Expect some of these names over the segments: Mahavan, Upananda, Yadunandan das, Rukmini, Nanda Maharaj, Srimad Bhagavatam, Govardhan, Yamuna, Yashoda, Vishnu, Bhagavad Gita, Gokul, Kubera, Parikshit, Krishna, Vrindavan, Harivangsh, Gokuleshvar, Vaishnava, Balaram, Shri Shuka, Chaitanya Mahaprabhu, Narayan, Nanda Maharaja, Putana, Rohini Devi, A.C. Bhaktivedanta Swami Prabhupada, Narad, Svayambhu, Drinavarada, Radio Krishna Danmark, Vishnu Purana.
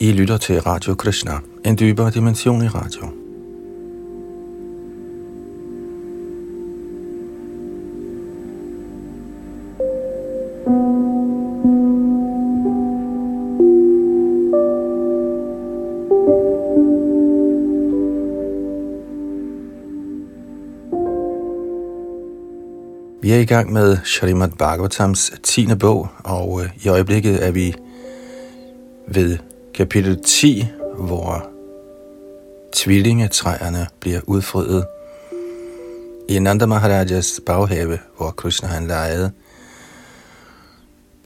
I lytter til Radio Krishna, en dybere dimension i radio. Vi er i gang med Srimad Bhagavatams 10. bog, og i øjeblikket er vi ved kapitel 10, hvor tvillingetræerne bliver udfrøet i Nanda Maharajas baghave, hvor Krishna han legede,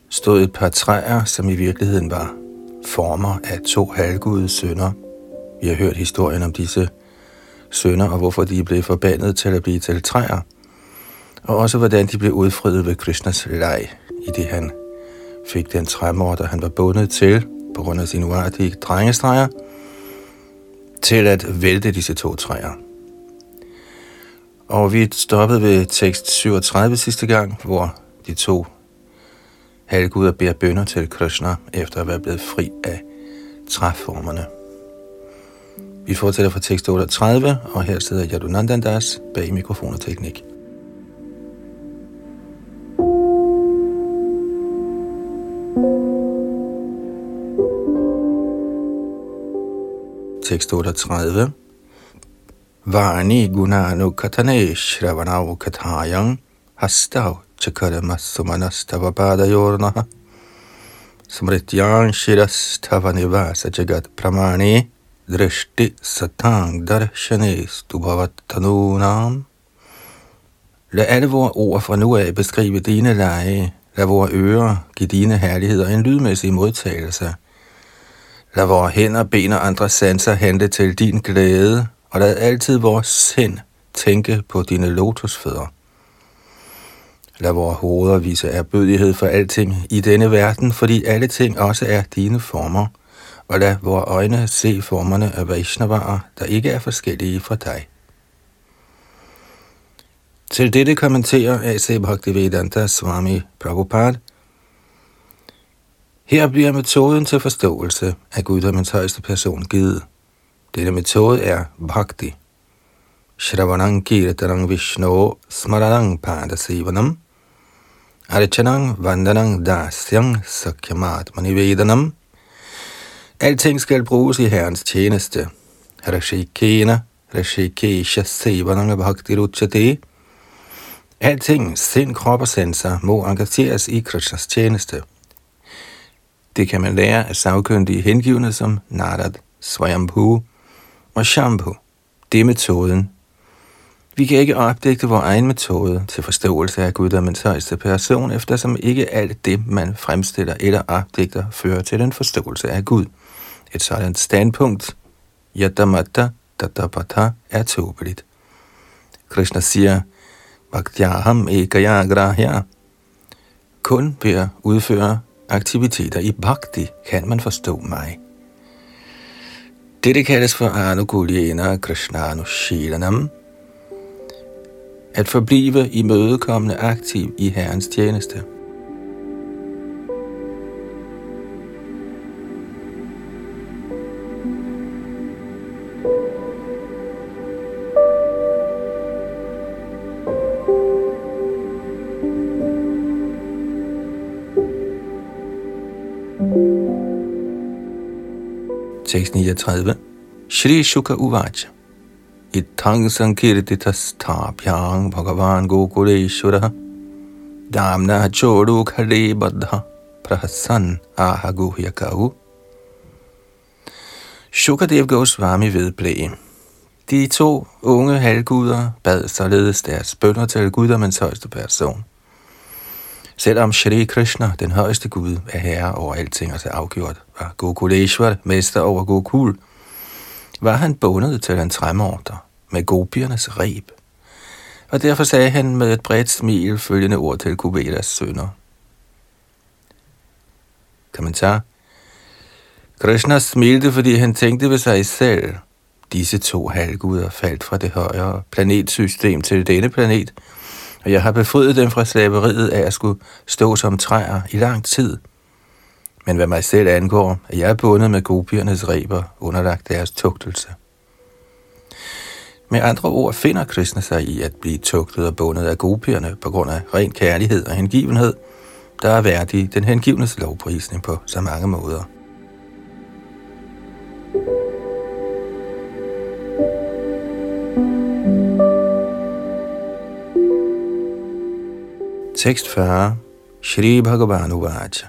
stod et par træer, som i virkeligheden var former af to halvgude sønner. Vi har hørt historien om disse sønner, og hvorfor de blev forbandet til at blive til træer, og også hvordan de blev udfrøet ved Krishnas leg, i det han fik den træmor, der han var bundet til, på grund af sine uartige drengestreger, til at vælte disse to træer. Og vi stoppede ved tekst 37 sidste gang, hvor de to halvguder beder bønner til Krishna, efter at være blevet fri af træformerne. Vi fortsætter fra tekst 38, og her sidder Yadunandan das bag mikrofon og teknik. Tekst 38. Varni gunanu katane shravanau katayang hastav chakaramassumanastavapadayurnaha smrityang shirastavanivasa jagat pramani drishti satang darshane stubhavatanunam. Lad alle vores ord fra nu af beskrive dine lege. Lad vores ører give dine herligheder en lydmæssig modtagelse. Lad vores hænder, ben og andre sanser hente til din glæde, og lad altid vores sind tænke på dine lotusfødder. Lad vores hoveder vise erbødighed for alting i denne verden, fordi alle ting også er dine former, og lad vores øjne se formerne af Vaishnavaer, der ikke er forskellige fra dig. Til dette kommenterer A.C. Bhaktivedanta Swami Prabhupada: Her bliver metoden til forståelse af guddommens højeste person givet. Denne metode er bhakti. Shravanang kirtanang vishno smaranang padasivanam archanang vandanang dasyang sakhyamatmanivedanam. Alting skal bruges i Herrens tjeneste. Rashikena rashikesha sevanang bhakti ruchate. Alting, sind, krop og sanser, må engageres i Krishnas tjeneste. Det kan man lære af sagkyndige hengivne som Narad, Svayambhu og Shambhu. Det er metoden. Vi kan ikke opdægte vores egen metode til forståelse af guddommens højeste person, eftersom ikke alt det, man fremstiller eller opdægter, fører til den forståelse af Gud. Et sådan standpunkt, yadamata dadabata, er tåbeligt. Krishna siger, bhaktyaham ekaya grahya. Kun ved at udføre aktiviteter i bhakti kan man forstå mig. Dette kaldes for anugulyena krishnanushilanam. At forblive imødekommende aktiv i Herrens tjeneste. Tekst 39. Shri Shuka uvacha. Ittang sankirtitas tapyang bhagavan Gokuleshvar damna chodu khade badha prahasan ahaguhyakau. Shukadev Goswami vedblev. De to unge halvguder bad således deres bønner til guddommens højeste person. Selvom Shri Krishna, den højeste Gud, er herre over alting og så afgjort, var Gokuleshvar mester over Gokul, var han bundet til en træmorter med gopiernes reb. Og derfor sagde han med et bredt smil følgende ord til Kuberas sønner. Kommentar. Krishna smilte, fordi han tænkte ved sig selv. Disse to halvguder faldt fra det højere planetsystem til denne planet, og jeg har befriet dem fra slaveriet af at skulle stå som træer i lang tid. Men hvad mig selv angår, at jeg er bundet med gopiernes reber, underlagt deres tugtelse. Med andre ord finder Krishna sig i at blive tugtet og bundet af gopierne på grund af ren kærlighed og hengivenhed, der er værdig den hengivnes lovprisning på så mange måder. Tekst 40. Shri Bhagavan uvaca.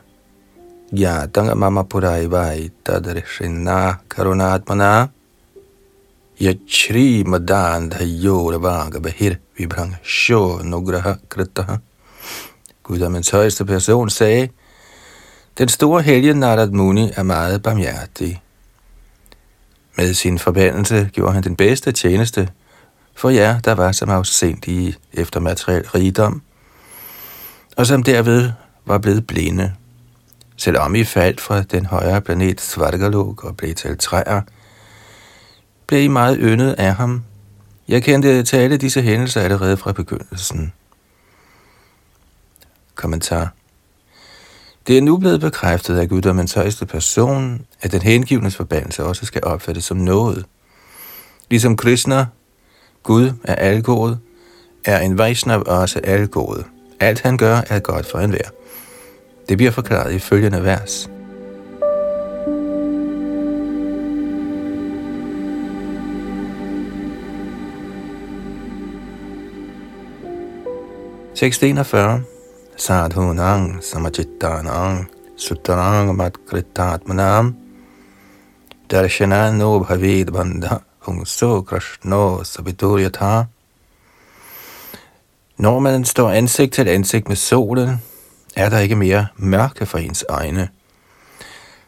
Yadanga mama puraivai tadrishina karunatmana yachri madandhayor vagabahir vibrang sho nugraha kritaha. Guddommens højeste person sagde, den store helgen Narad Muni er meget barmhjertig. Med sin forbandelse gjorde han den bedste tjeneste for jer, der var som afsindige efter materiel rigdom, og som derved var blevet blinde. Selvom I faldt fra den højere planet Svartalok og blev til træer, blev I meget yndet af ham. Jeg kendte til alle disse hændelser allerede fra begyndelsen. Kommentar. Det er nu blevet bekræftet af guddommens højeste person, at den hengivnes forbandelse også skal opfattes som noget. Ligesom Krishna, Gud er algod, er en Vaishnav også algod. Alt han gør er godt for enhver. Det bliver forklaret i følgende vers. Tekst 41. Sadhunang samajittanang suttanang matkritatmanam darshanano bhavid bandha hungso krishno sabiduryatha. Når man står ansigt til ansigt med solen, er der ikke mere mørke for ens øjne.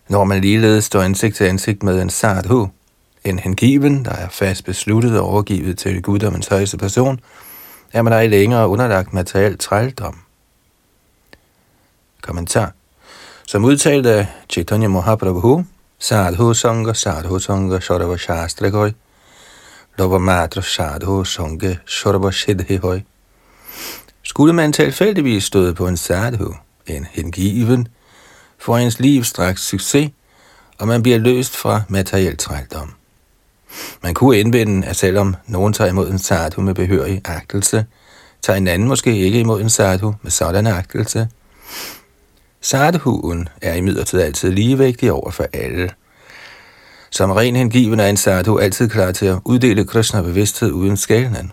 Når man ligeledes står ansigt til ansigt med en sadhu, en hengiven, der er fast besluttet og overgivet til guddommens højeste person, er man ikke længere underlagt materiel trældom. Kommentar. Som udtalt af Chaitanya Mahaprabhu, sadhu sangha sadhu sangha sarva shastra goi, lova matra sadhu sangha sarva siddhi hoi. Skulle man tilfældigvis støde på en sadhu, en hengiven, får ens liv straks succes, og man bliver løst fra materiel trældom. Man kunne indvende, at selvom nogen tager imod en sadhu med behørig agtelse, tager en anden måske ikke imod en sadhu med sådan agtelse. Sadhuen er imidlertid altid ligevægtig over for alle. Som ren hengiven er en sadhu altid klar til at uddele Krishna bevidsthed uden skælden.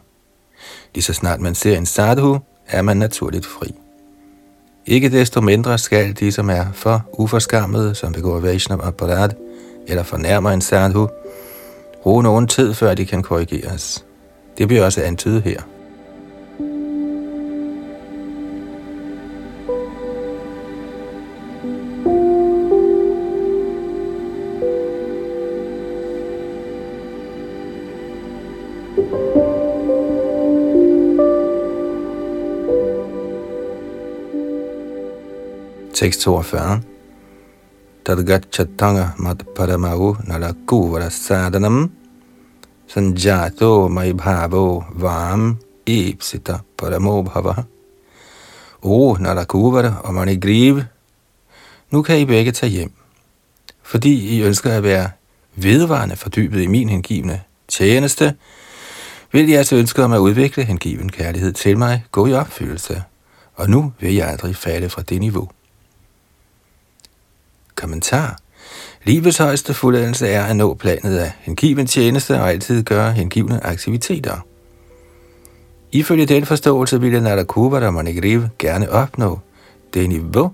Lige så snart man ser en sadhu, er man naturligt fri. Ikke desto mindre skal de, som er for uforskammede, som begår Vaishnava Aparad eller fornærmer en sadhu, bruge nogen tid, før de kan korrigeres. Det bliver også antydet her. Tekst 42. Tadgachatanga madparamau nalakuvara sadanam sanjato maibhavo vam ipsita paramobhava. O Nalakuvara og Manigriv, nu kan I begge tage hjem, fordi I ønsker at være vedvarende fordybet i min hengivne tjeneste, vil I altså ønske om at udvikle hengiven kærlighed til mig, gå i opfyldelse, og nu vil jeg aldrig falde fra det niveau. Kommentar. Livets højeste fuldendelse er at nå planet af hengiven tjeneste og altid gøre hengivne aktiviteter. Ifølge den forståelse ville Nalakuvara og Manigriv gerne opnå det niveau,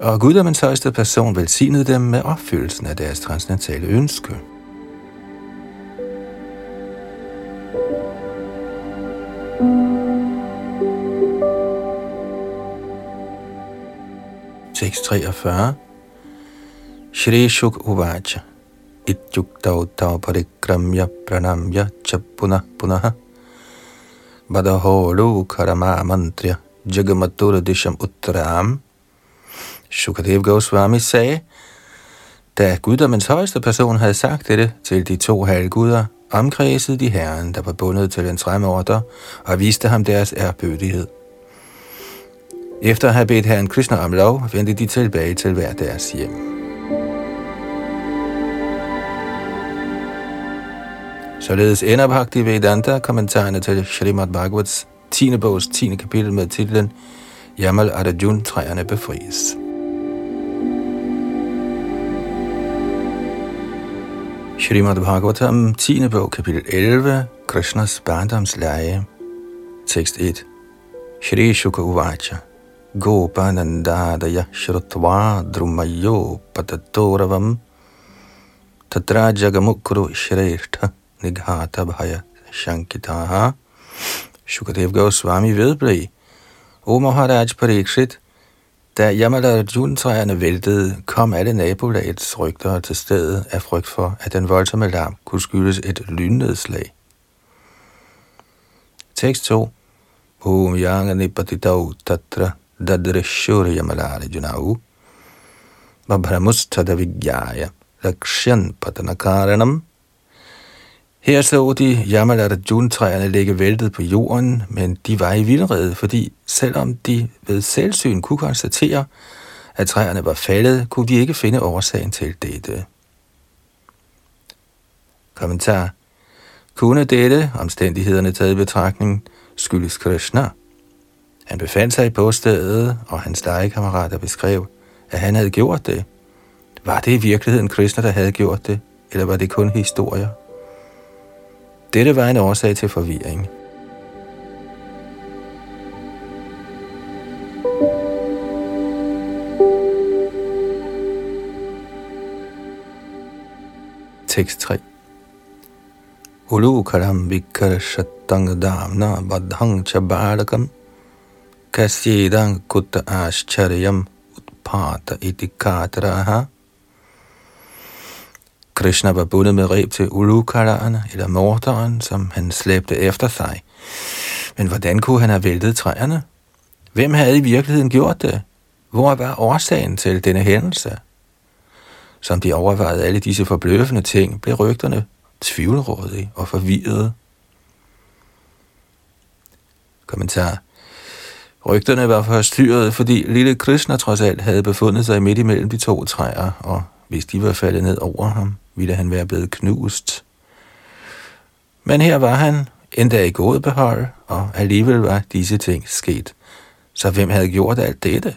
og guddommens højeste person velsignede dem med opfyldelsen af deres transcendentale ønske. Tekst 43. Shri Shuka uvaca ityuktau tau parikramya pranamya cha punah punaha badaholu karama mantriya jagamatur disham uttaram. Shukadev Goswami sagde, da guddommens højeste person havde sagt dette til de to halvguder, omkredsede de herren, der var bundet til en træmorter, og viste ham deres ærbødighed. Efter at have bedt herren Krishna om lov, vendte de tilbage til hver deres hjem. Således ender Bhaktivedanta kommentarerne til Srimad Bhagavats 10. bogs 10. kapitel med titlen Yamal Arjun træerne befries. Srimad Bhagavatam 10. bog kapitel 11 Krishnas barndomsleje. Tekst 1. Shri Shuka uvacha Gopananda yashrutva drumayo patatoravam tatra jagamukru shreštha nighata bhaya shankitaha. Shukadev Goswami vedblev: O Maharaj Parikshit, da Yamalarjun-træerne væltede, kom alle nabolagets rygter til stedet af frygt for, at den voldsomme larm kunne skyldes et lynnedslag. Tekst 2. Om yang nipatitau tatra dadrishur Yamalarjunau mabhramustadavigyaya lakshan patanakaranam. Her så de Yamalarjun-træerne ligge væltet på jorden, men de var i vildrede, fordi selvom de ved selvsyn kunne konstatere, at træerne var faldet, kunne de ikke finde årsagen til dette. Kommentar. Kunne dette, omstændighederne taget i betragtning, skyldes Krishna? Han befandt sig på stedet, og hans legekammerater beskrev, at han havde gjort det. Var det i virkeligheden Krishna, der havde gjort det, eller var det kun historier? Dette var en årsag til forvirring. Tekst 3. Ulukaram vikarashatang damna badhang chabalakam kasidang kutta ascharyam utpata itikataraha. Krishna var bundet med reb til Ulukalaren, eller morderen, som han slæbte efter sig. Men hvordan kunne han have væltet træerne? Hvem havde i virkeligheden gjort det? Hvor var årsagen til denne hændelse? Som de overvejede alle disse forbløffende ting, blev rygterne tvivlrådige og forvirrede. Kommentar. Rygterne var forstyrrede, fordi lille Krishna trods alt havde befundet sig midt imellem de to træer, og hvis de var faldet ned over ham, ville han være blevet knust. Men her var han, endda i god behold, og alligevel var disse ting sket. Så hvem havde gjort alt dette?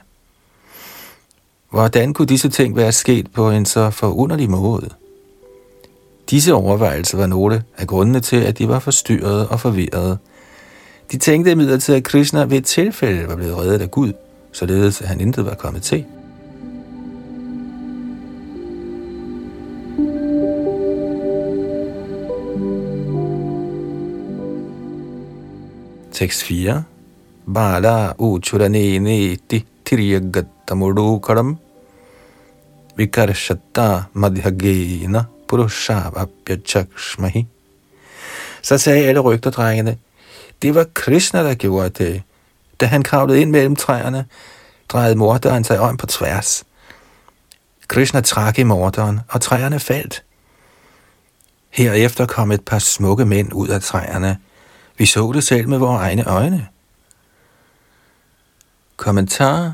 Hvordan kunne disse ting være sket på en så forunderlig måde? Disse overvejelser var nogle af grundene til, at de var forstyrrede og forvirrede. De tænkte imidlertid, at Krishna ved et tilfælde var blevet reddet af Gud, således at han intet var kommet til. Tekst 4. Bala uchuranene ti tiriyagatamulukaram vikarshata madhyagena purushavabyachakshmahi. Så sagde alle rygterdrengene: Det var Krishna, der gjorde det. Da han kravlede ind mellem træerne, drejede morderen sig om på tværs. Krishna trak i morderen, og træerne faldt. Herefter kom et par smukke mænd ud af træerne. Vi så det selv med vores egne øjne. Kommentar.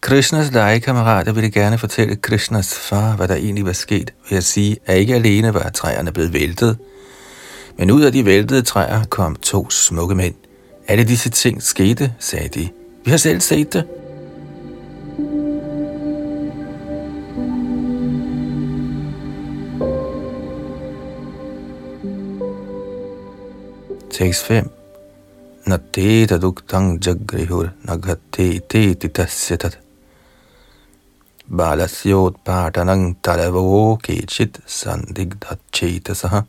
Krishnas legekammerater ville gerne fortælle Krishnas far, hvad der egentlig var sket, ved at sige, at ikke alene var træerne blevet væltet. Men ud af de væltede træer kom to smukke mænd. Alle disse ting skete, sagde de. Vi har selv set det. Tekst 5. Nateta duktang jagrihur nagatete titasyatat balasyot partanang talavo kechit sandigdat chetasaha.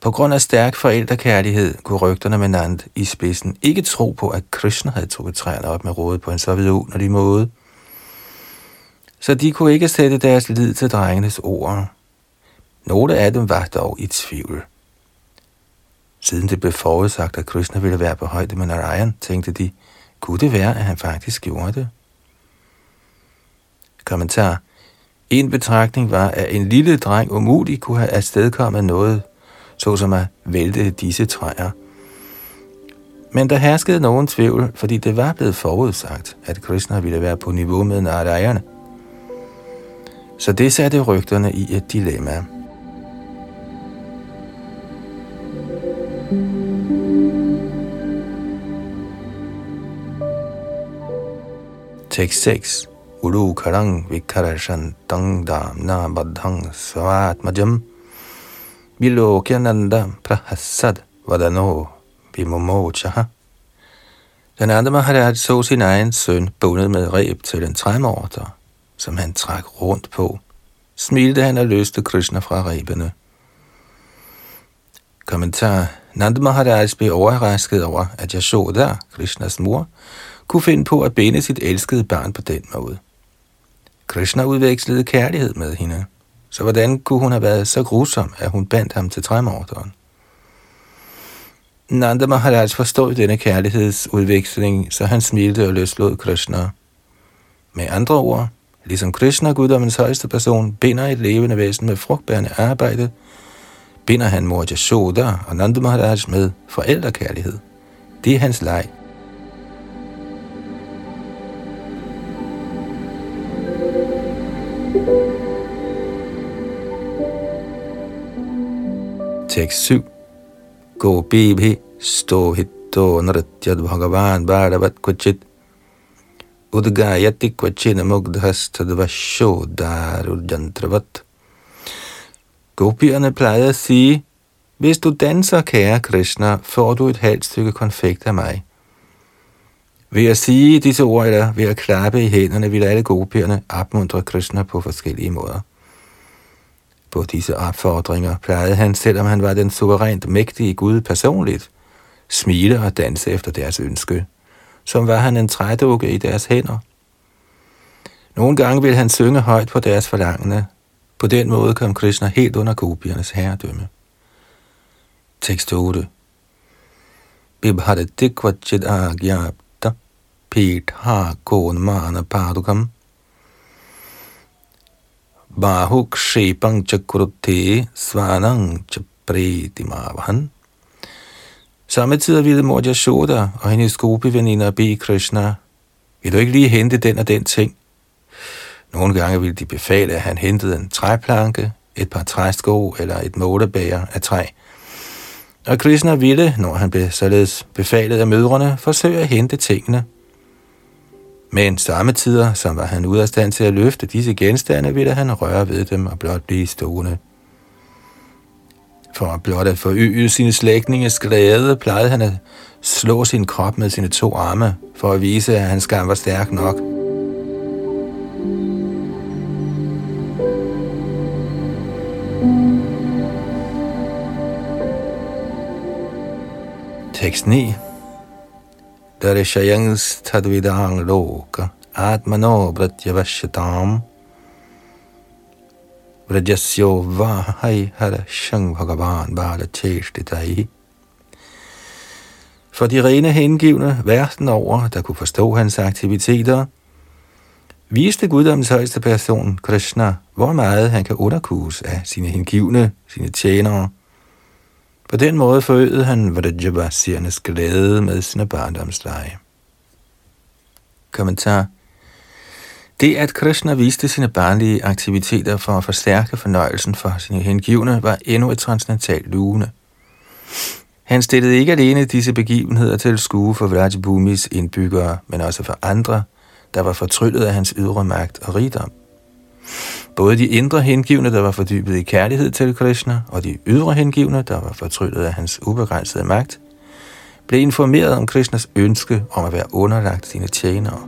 På grund af stærk forældrekærlighed kunne rygterne med Nand i spidsen ikke tro på, at Krishna havde trukket træerne op med rodet på en så vidunderlig måde. Så de kunne ikke sætte deres lid til drengenes ord. Nogle af dem var dog i tvivl. Siden det blev forudsagt, at Krishna ville være på højde med Narayan, tænkte de, kunne det være, at han faktisk gjorde det? Kommentar. En betragtning var, at en lille dreng umuligt kunne have afstedkommet noget, såsom at vælte disse træer. Men der herskede nogen tvivl, fordi det var blevet forudsagt, at Krishna ville være på niveau med Narayan. Så det satte rygterne i et dilemma. Tekst 6. Ulu karang vikarashan dangdam na badhang svatmajam vilokyananda prahasad vadano vimumochaha. Nanda Maharaj så sin egen søn bundet med reb til en træmorter, som han trak rundt på. Smilte han og løste Krishna fra rebene. Kommentar. Nanda Maharaj blev overrasket over, at Yashoda, Krishnas mor, kunne finde på at binde sit elskede barn på den måde. Krishna udvekslede kærlighed med hende, så hvordan kunne hun have været så grusom, at hun bandt ham til træmorderen? Nanda Maharaj forstod denne kærlighedsudveksling, så han smilte og løslod Krishna. Med andre ord, ligesom Krishna, guddommens højeste person, binder et levende væsen med frugtbærende arbejde, binder han mor Yashoda og Nanda Maharaj med forældrekærlighed. Det er hans leg. Tekst 7. Go bibhi sto hitto nrityad bhagavan bharavat kvachit udgayati kvachina mugdhastad vashodarudjantravat. Gopierne plejede at sige, hvis du danser, kære Krishna, får du et halvt stykke konfekt af mig. Ved at sige disse ord eller ved at klappe i hænderne, ville alle gopierne opmuntre Krishna på forskellige måder. På disse opfordringer plejede han, selvom han var den suverænt mægtige Gud personligt, smile og danse efter deres ønske, som var han en trædukke i deres hænder. Nogle gange ville han synge højt på deres forlangende. På den måde kom Krishna helt under gopiernes herredømme. Tekst 8. Bibharatikvachit agyapta pitha konmana padukam bahukshepang chakurutte svanang chapretimavan. Samtidig ville mor Yashoda og hendes gopiveninder bede Krishna, vil du ikke lige hente den og den ting? Nogle gange ville de befale, at han hentede en træplanke, et par træsko eller et målebæger af træ. Og Krishna ville, når han blev således befalet af mødrene, forsøge at hente tingene. Men samtidig, som var han ude af stand til at løfte disse genstande, ville han røre ved dem og blot blive stående. For blot at forøge sine slægtninges glæde, plejede han at slå sin krop med sine to arme, for at vise, at hans skam var stærk nok. Tekst 9. Darishayans tadvidang loka atmano pratyavashyatam vrajasyo vahai harashang bhagavan bharateshtitai. For de rene hengivne verden over, der kunne forstå hans aktiviteter, viste guddommens højeste person, Krishna, hvor meget han kan underkues af sine hengivne, sine tjenere. På den måde forøgede han vrajavasiernes glæde med sine barndomslege. Kommentar. Det, at Krishna viste sine barnlige aktiviteter for at forstærke fornøjelsen for sine hengivne, var endnu et transcendentalt lune. Han stillede ikke alene disse begivenheder til skue for Vrajabhumis indbyggere, men også for andre, der var fortryllet af hans ydre magt og rigdom. Både de indre hengivne, der var fordybet i kærlighed til Krishna, og de ydre hengivne, der var fortryllet af hans ubegrænsede magt, blev informeret om Krishnas ønske om at være underlagt sine tjenere.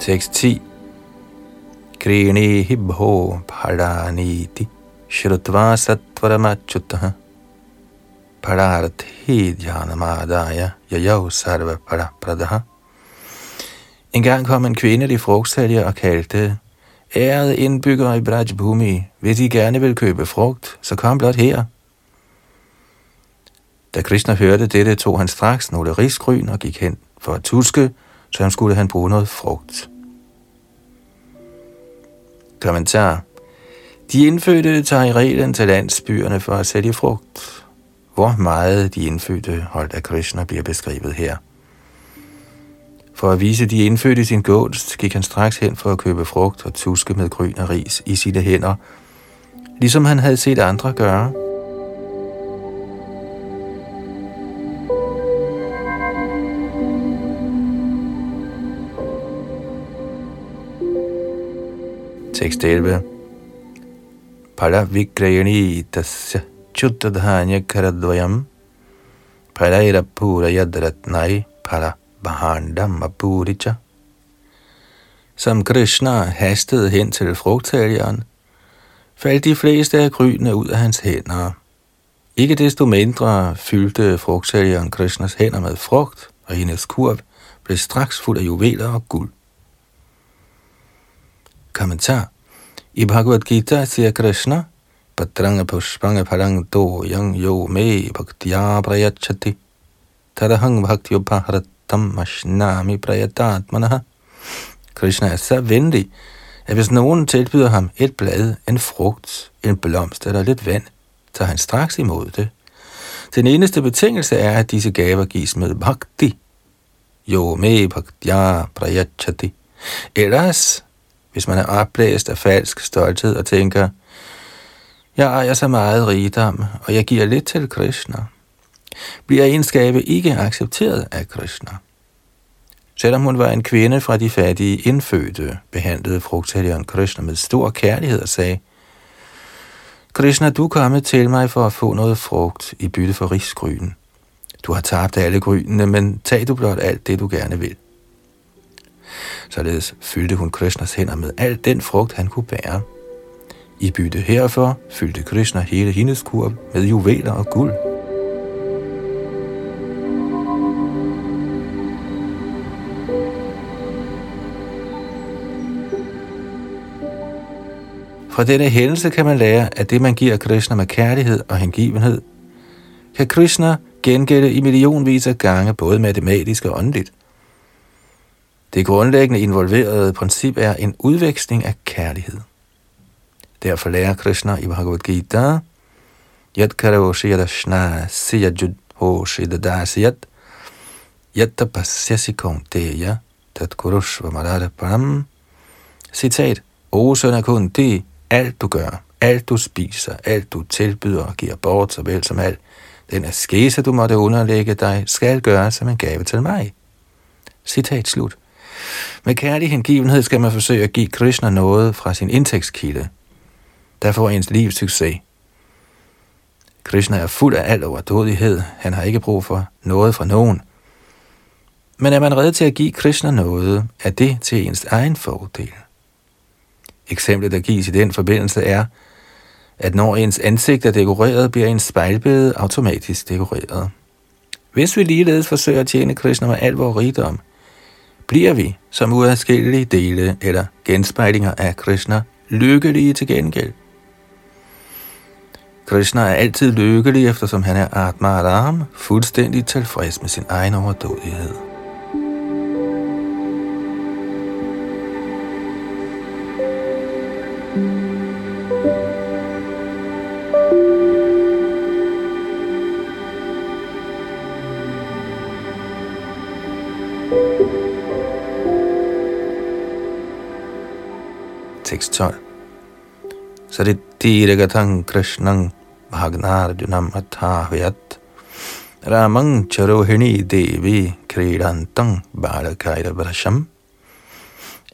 Tekst 10. Krinehi bho phadaniti shrutva satvaramachuttah phadarathi dhanamadaya yayav sarva phadapradah. En gang kom en kvindelig frugtsælger og kaldte, ærede indbyggere i Brajbhumi, hvis I gerne vil købe frugt, så kom blot her. Da Krishna hørte dette, tog han straks nogle risgryn og gik hen for at tuske, så han skulle han bruge noget frugt. Kommentar. De indfødte tager i reglen til landsbyerne for at sælge frugt. Hvor meget de indfødte holdt af Krishna bliver beskrevet her. For at vise de indfødte sin gunst, gik han straks hen for at købe frugt og tuske med gryn og ris i sine hænder, ligesom han havde set andre gøre. Tekst 11. Palavikrayani tasya chuttadhanya karadvayam palairapura yadratnai palabahandam apuricha. Som Krishna hastede hen til frugtsælgeren, faldt de fleste af grynene ud af hans hænder. Ikke desto mindre fyldte frugtsælgeren Krishnas hænder med frugt, og hendes kurv blev straks fuld af juveler og guld. Kommentar. I Bhagavad Gita siger Krishna, Patranga pushpanga parang do yang yo me bhaktya prayachati tarahang bhaktyopharatam mashnami prayatatmanaha. Krishna er så venlig, at hvis nogen tilbyder ham et blad, en frugt, en blomst eller lidt vand, tager han straks imod det. Den eneste betingelse er, at disse gaver gives med bhakti. Yo me bhaktya prayachati. Ellers, hvis man er opblæst af falsk stolthed og tænker, jeg ejer så meget rigdom, og jeg giver lidt til Krishna, bliver egenskabet ikke accepteret af Krishna. Selvom hun var en kvinde fra de fattige indfødte, behandlede frugtsælgeren Krishna med stor kærlighed og sagde, Krishna, du er kommet til mig for at få noget frugt i bytte for risgrynen. Du har tabt alle grynene, men tag du blot alt det, du gerne vil. Således fyldte hun Krishnas hænder med al den frugt, han kunne bære. I bytte herfor fyldte Krishna hele hendes kurv med juveler og guld. Fra denne hændelse kan man lære, at det man giver Krishna med kærlighed og hengivenhed, kan Krishna gengælde i millionvis af gange både matematisk og åndeligt. Det grundlæggende involverede princip er en udveksling af kærlighed. Derfor lærer Krishna i Bhagavad Gita, Yat karavosiyadashna siyajud hoshidadasiyat, yattapasyasikonteya tatkurushvamaradaparam. Citat, O søn af Kunti, alt du gør, alt du spiser, alt du tilbyder og giver bort, såvel som alt, den askese du måtte underlægge dig, skal gøre som en gave til mig. Citat slut. Med kærlig hengivenhed skal man forsøge at give Krishna noget fra sin indtægtskilde. Der får ens liv succes. Krishna er fuld af al overdådighed. Han har ikke brug for noget fra nogen. Men er man rede til at give Krishna noget, er det til ens egen fordel. Eksemplet, der gives i den forbindelse, er, at når ens ansigt er dekoreret, bliver ens spejlbillede automatisk dekoreret. Hvis vi ligeledes forsøger at tjene Krishna med al vores rigdom, bliver vi som uadskillelige dele eller genspejlinger af Krishna lykkelige til gengæld. Krishna er altid lykkelig, eftersom han er Atma-Ram, fuldstændig tilfreds med sin egen overdådighed. Tekst 12. Så det direkatang Krishnang Bhagnarjunam Athavyat Ramang Charohini Devi Kridantang Balakaira Vrasham.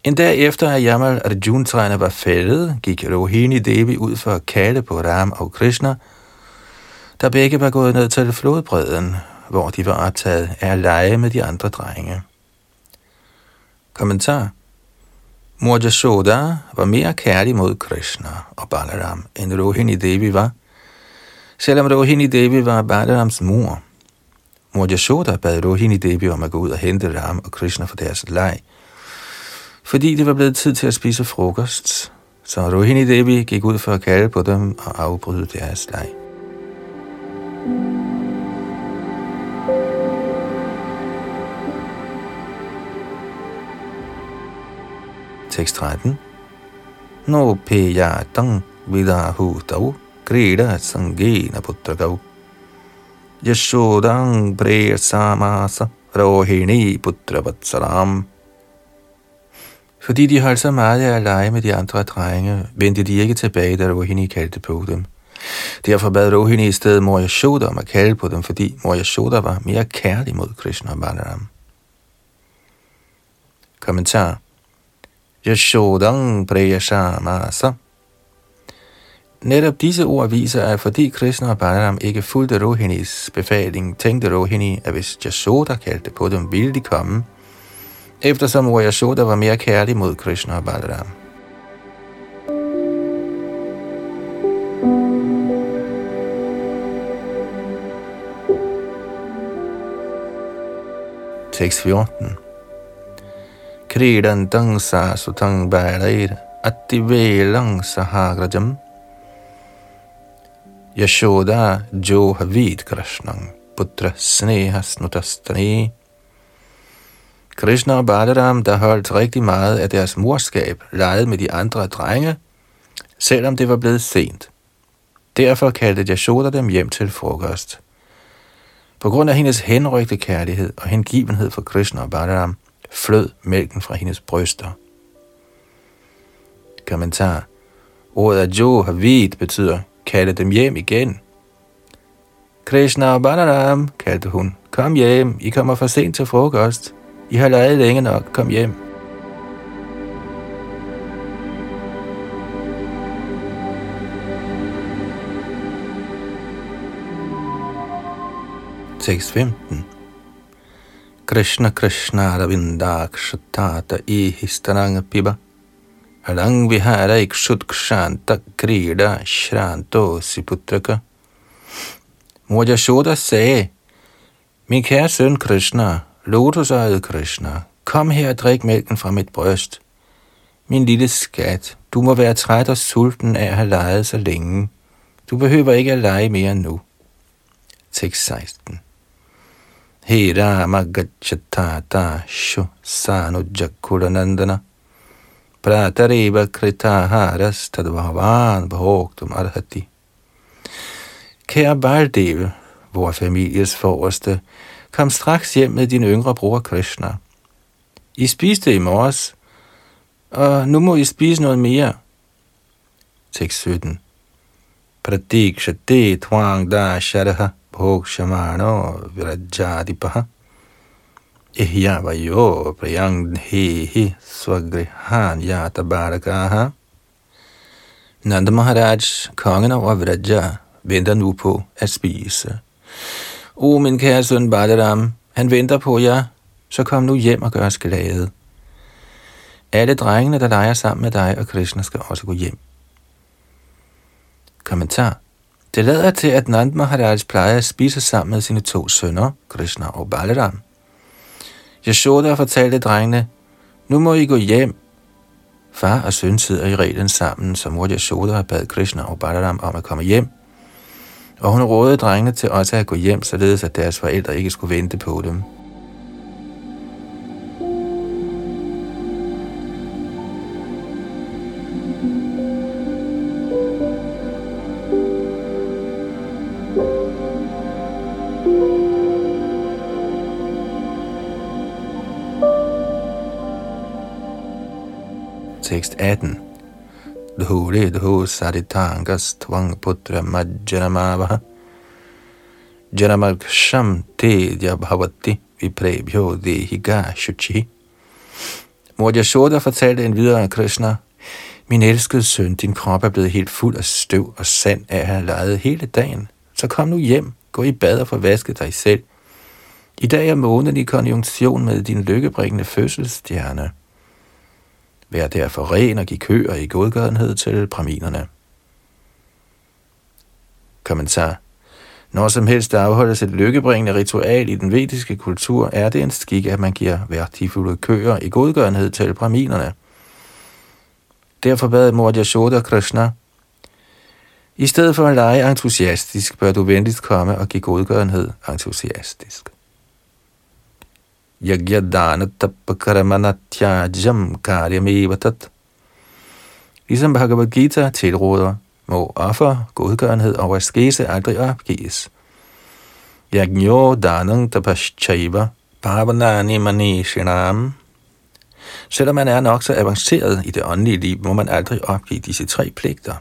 En dag efter at Jamal Arjun-træerne var faldet, gik Rohini Devi ud for at kalde på Ram og Krishna, der begge var gået ned til flodbredden, hvor de var optaget af at lege med de andre drenge. Kommentar. Mor Yashoda var mere kærlig mod Krishna og Balaram, end Rohini Devi var, selvom Rohini Devi var Balarams mor. Mor Yashoda bad Rohini Devi om at gå ud og hente Ram og Krishna for deres leg, fordi det var blevet tid til at spise frokost, så Rohini Devi gik ud for at kalde på dem og afbryde deres leg. 6.13. No peya tang vidahu tau krida sangena putrakau Yashodang pre samasa rohini putra vatsalam. Fordi de holdt så meget af at lege med de andre drenge, vendte de ikke tilbage, da Rohini kaldte på dem. Derfor bad Rohini i stedet mor Yashoda om at kalde på dem, fordi mor Yashoda var mere kærlig mod Krishna og Balaram. Kommentar. Yashodang preyashamasa. Netop disse ord viser, at fordi Krishna og Balaram ikke fulgte Rohinis befaling, tænkte Rohini, at hvis Yashoda kaldte på dem, ville de komme, eftersom mor Yashoda var mere kærlig mod Krishna og Balaram. Tekst 14. Kridantang sa sutang balair ativelang sahagrajam Yashoda johavid krishnang putra snehasnutastani. Krishna og Balaram, der holdt rigtig meget af deres morskab, legede med de andre drenge, selvom det var blevet sent. Derfor kaldte Yashoda dem hjem til frokost. På grund af hendes henrykte kærlighed og hengivenhed for Krishna og Balaram, flød mælken fra hendes bryster. Kommentar. Ordet Johavid betyder, kalde dem hjem igen. Krishna og Balaram, kaldte hun, kom hjem, I kommer for sent til frokost. I har leget længe nok. Kom hjem. Tekst 15. Krishna Krishna Ravindakshata Ihistananga Piba Alang Vihara Ikshudkshanta Krida Shranto Siputraka. Mor Yashoda sagde, min kære søn Krishna, lotusøjet Krishna, kom her og drik mælken fra mit bryst. Min lille skat, du må være træt og sulten af at have leget så længe. Du behøver ikke at lege mere nu. Tekst 16. Hera magachatata shu sanu jakulanandana pratareva kritaharas tadvavan bhogtum arhati. Kære Baldeve, vor families forreste, kom straks hjem med din yngre bror Krishna. I spiste i morges, og nu må I spise noget mere. Tekst 17. Parikshit tvang da sharaha bhokshamano virajadipaha ehyavayo priyang hehi swagrihan yatabarakaha. Nanda Maharaj, kongen over Vraja, venter nu på at spise. O, min kære søn Balaram, han venter på jer, så kom nu hjem og gør os glade. Alle drengene, der leger sammen med dig og Krishna, skal også gå hjem. Kommentar. Det lader til, at Nanda Maharaj plejede at spise sammen med sine to sønner, Krishna og Balaram. Yashoda fortalte drengene, nu må I gå hjem. Far og søn sidder i reglen sammen, så mor Yashoda bad Krishna og Balaram om at komme hjem, og hun rådede drengene til også at gå hjem, således at deres forældre ikke skulle vente på dem. Tekst 18. Dhuri dhur saritangas tvang putra majjaramavaha Jaramaksham te jabhavati viprebhyo dehiga shuchi. Mor Yashoda fortalte endvidere af Krishna, min elskede søn, din krop er blevet helt fuld af støv og sand af at have leget hele dagen. Så kom nu hjem, gå i bad og få vasket dig selv. I dag er månen i konjunktion med din lykkebringende fødselsstjerne. Vær derfor ren og giv køer i godgørenhed til brahminerne. Kommentar. Når som helst der afholdes et lykkebringende ritual i den vediske kultur, er det en skik, at man giver værdifulde køer i godgørenhed til brahminerne. Derfor bad mor Yashoda Krishna, i stedet for at lege entusiastisk, bør du venligst komme og give godgørenhed entusiastisk. yagyadana-tapakaramanatyajam karyam-evatat. Ligesom Bhagavad Gita tilråder, må offer, godgørenhed og askese aldrig opgives. Yajño-danang-tapascaiva pavanani-maneshinam. Selvom man er nok så avanceret i det åndelige liv, må man aldrig opgive disse tre pligter.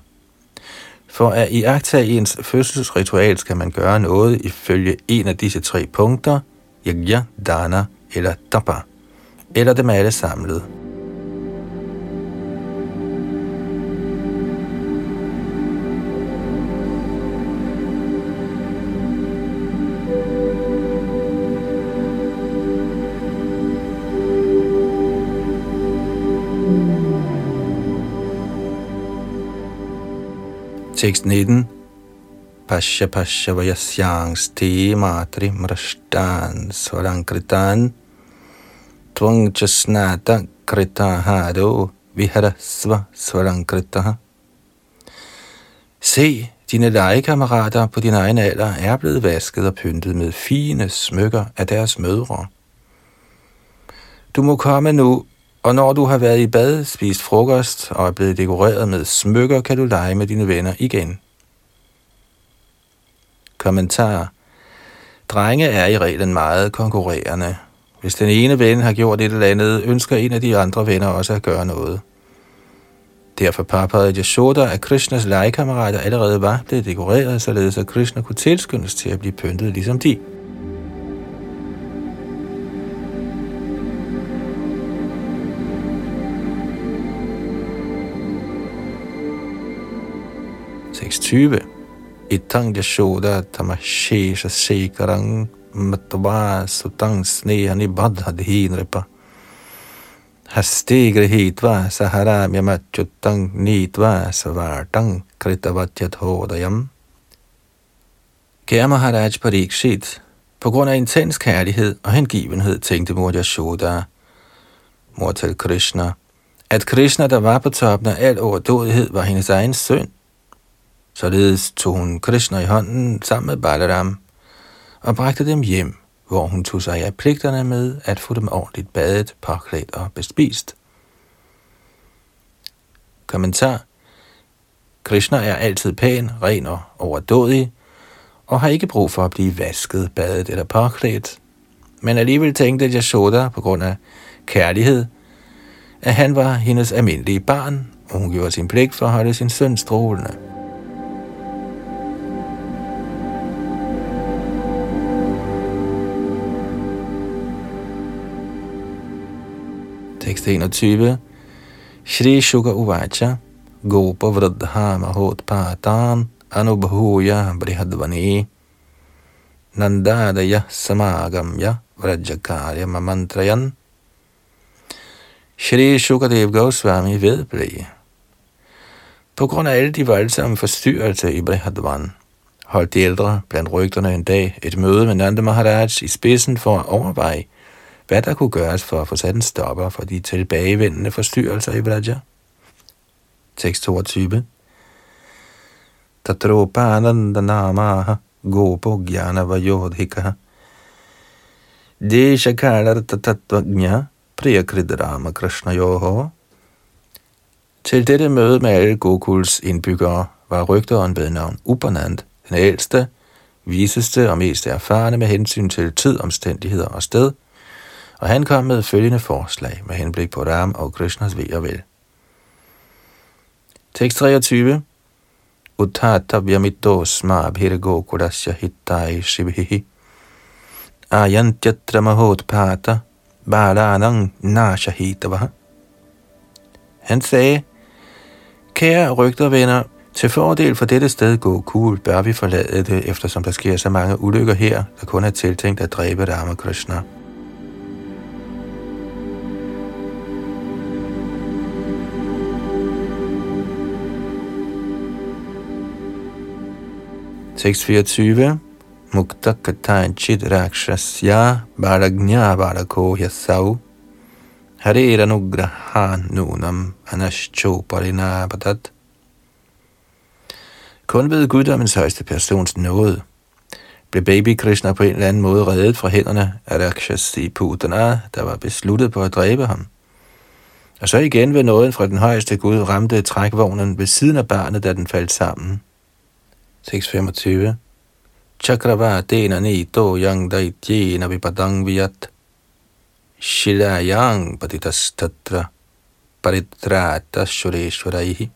For at iagttage ens fødselsritual skal man gøre noget ifølge en af disse tre punkter, yajna, dana eller tapa, eller dem alle samlet. Tekst 19. Pascha pascha vajasyans te matri mrashtan svarankritan tvang chasnata kritahado viharasva svarankritaha. Se, dine legekammerater på din egen alder er blevet vasket og pyntet med fine smykker af deres mødre. Du må komme nu, og når du har været i bad, spist frokost og er blevet dekoreret med smykker, kan du lege med dine venner igen. Kommentarer. Drenge er i reglen meget konkurrerende. Hvis den ene ven har gjort et eller andet, ønsker en af de andre venner også at gøre noget. Derfor påpegede Yashoda, at Krishnas legekammerater allerede var blevet dekoreret, således at Krishna kunne tilskyndes til at blive pyntet ligesom de. Tekst 20. Etang Yashoda tamashesha sekarang matva sutang snehani badhadhinripa haste grihitva saharam yamachutang nitva savartang kritavatjathodayam. Kære Maharaj Parikshit, på grund af intens kærlighed og hengivenhed tænkte mor Yashoda, mor til Krishna, at Krishna, der var på toppen af al overdådighed, var hendes egen søn. Således tog hun Krishna i hånden sammen med Balaram og bragte dem hjem, hvor hun tog sig af pligterne med at få dem ordentligt badet, påklædt og bespist. Kommentar. Krishna er altid pæn, ren og overdådig, og har ikke brug for at blive vasket, badet eller påklædt. Men alligevel tænkte Yashoda på grund af kærlighed, at han var hendes almindelige barn, og hun gjorde sin pligt for at holde sin søn strålende. Tekst 21. Shri Shuka uvacha gopa vradha mahot patan anubhuya brihadvani nandadaya samagamya vrajakarya mamantrayan. Shri Shuka Dev Goswami vedblev. På grund af alle de voldsomme forstyrrelser i Brihadvan holdt de ældre blandt rygterne en dag et møde med Nanda Maharaj i spidsen for at overveje, hvad der kunne gøres for at få sat en stopper for de tilbagevendende forstyrrelser i Vraja. Tekst 22. Tatropanandanamaha gopogyanavayodhikaha deshakarartatatvagnya priyakridrama krishnayoho. Til dette møde med alle Gokuls indbyggere var rygteren ved navn Upananda, den ældste, viseste og mest erfarne med hensyn til tid, omstændigheder og sted, og han kom med følgende forslag med henblik på Ram og Krishnas ved og vel. Tekst 23. Uttattavyamidosma bhirgokurasya hittai shibhihi ayantyatramahotpata balanang nashahitavaha. Han sagde, kære rygtervenner, til fordel for dette sted Gokul bør vi forlade det, eftersom der sker så mange ulykker her, der kun er tiltænkt at dræbe Ram og Krishna. Tekst 24. Mukta katan chit rakshasya baragnya barako yasav harir anugrahan nunam anascho parinapadat. Kun ved guddommens højeste persons nåde blev baby Krishna på en eller anden måde reddet fra hænderne af Rakshasi Putana, der var besluttet på at dræbe ham. Og så igen ved nåden fra den højeste Gud ramte trækvognen ved siden af barnet, da den faldt sammen. 6.25 Chakrava dena ni do yang daitye na vipadang viat shilayang patitas tatra paritrata sureshwaraihi.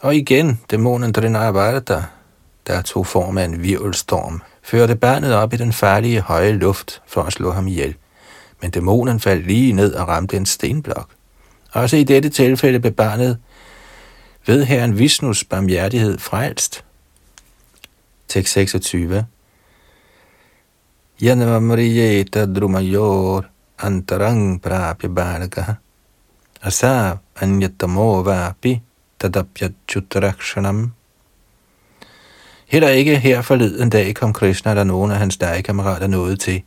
Og igen, dæmonen Drinavarada, der tog form af en virvelstorm, førte barnet op i den farlige høje luft for at slå ham ihjel. Men dæmonen faldt lige ned og ramte en stenblok. Også i dette tilfælde blev barnet ved herren Vishnus barmhjertighed frelst. Tekst 26. Janamriyeta drumayor antarang prapya baraka asav anyatamovapi tadapyat chutrakshanam. Heller ikke her forleden dag kom Krishna eller nogen af hans legekammerater noget til,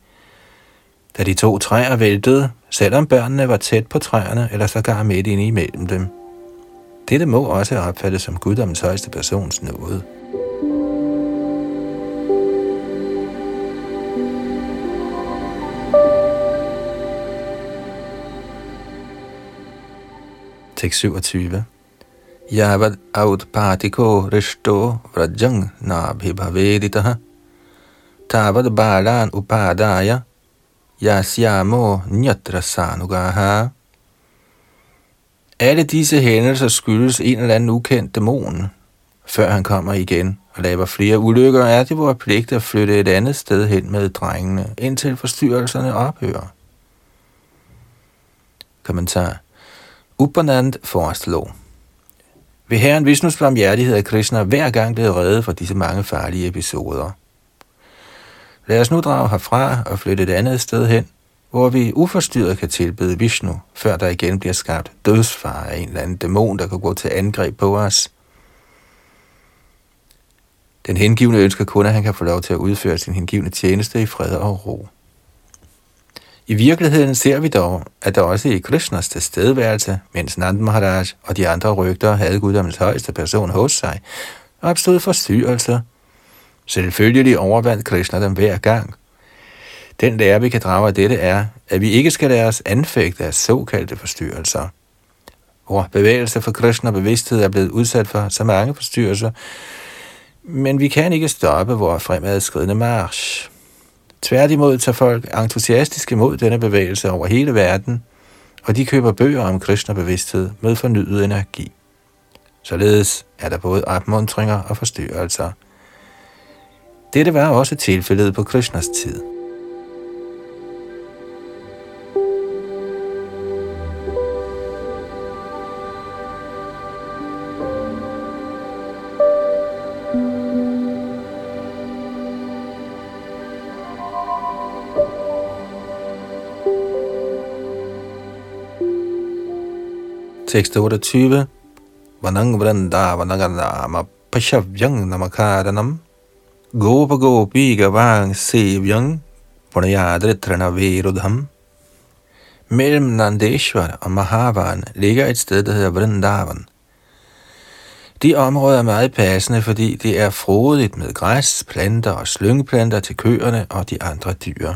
da de to træer væltede, selvom børnene var tæt på træerne eller sågar midt inde imellem dem. Dette må også opfattes som guddommens højeste persons nåde. Tekst 27. Yavad autpatiko rishto vrajang nabhibhaveditaha tavad balan upadaya Yasyamo Nyatrasanugaha. Alle disse hændelser skyldes en eller anden ukendt dæmon, før han kommer igen og laver flere ulykker, er det vores pligt at flytte et andet sted hen med drengene, indtil forstyrrelserne ophører. Kommentar. Upananda foreslår: ved herren Vishnus barmhjertighed er Krishna hver gang blevet reddet for disse mange farlige episoder. Lad os nu drage herfra og flytte et andet sted hen, hvor vi uforstyrret kan tilbede Vishnu, før der igen bliver skabt dødsfare af en eller anden dæmon, der kan gå til angreb på os. Den hengivne ønsker kun, at han kan få lov til at udføre sin hengivne tjeneste i fred og ro. I virkeligheden ser vi dog, at der også i Krishnas tilstedeværelse, mens Nanda Maharaj og de andre rygter havde guddommens højeste person hos sig, opstod forstyrrelser. Selvfølgelig overvandt Krishna dem hver gang. Den lære, vi kan drage af dette, er, at vi ikke skal lade os anfægte af såkaldte forstyrrelser. Vores bevægelse for Krishna bevidsthed er blevet udsat for så mange forstyrrelser, men vi kan ikke stoppe vores fremadskridende march. Tværtimod tager folk entusiastisk imod denne bevægelse over hele verden, og de køber bøger om Krishna-bevidsthed med fornyet energi. Således er der både opmuntringer og forstyrrelser. Dette var også tilfældet på Krishnas tid. Tekst 28. Vanang Vrindavanagama Pashavyang Namakaranam Gopa Gopi Gavang Sevyang Pranayadritrana Verudham. Mellem Nandeshwar og Mahavan ligger et sted, der hedder Vrindavan. De områder er meget passende, fordi det er frodigt med græs, planter og slyngplanter til køerne og de andre dyr.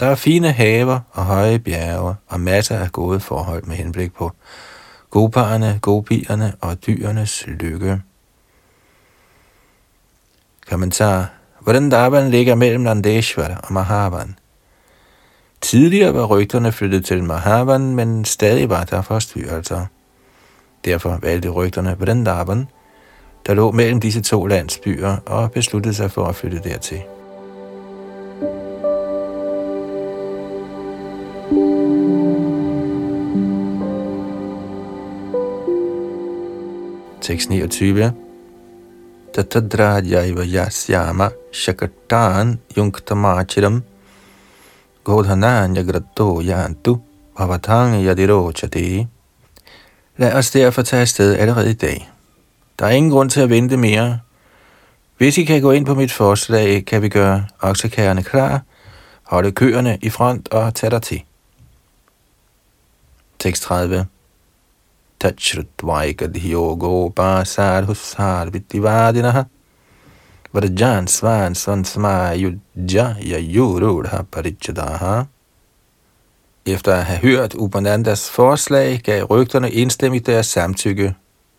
Der er fine haver og høje bjerge og masser af gode forhold med henblik på goparerne, gopierne og dyrenes lykke. Kommentar. Vrindavan ligger mellem Nandeshwar og Mahavan. Tidligere var rygterne flyttet til Mahavan, men stadig var der forstyrrelser. Derfor valgte rygterne Vrindavan, der lå mellem disse to landsbyer, og besluttede sig for at flytte dertil. Tekst 29. Tatadrajaiva yasyama shakatan yunktamachiram godhananya gratto yantu bhavatang yadirochati. Lad os derfor tage afsted allerede i dag. Der er ingen grund til at vente mere. Hvis I kan gå ind på mit forslag, kan vi gøre oksekærerne klar, holde køerne i front og tage dig til. Tekst 30. Tachrutvaikadhyogopa sarhusarvitivadinaha Vrajan svan svansma yudja yajurudha parichadaha. Efter at have hørt Upanandas forslag, gav rygterne indstemmigt deres samtykke.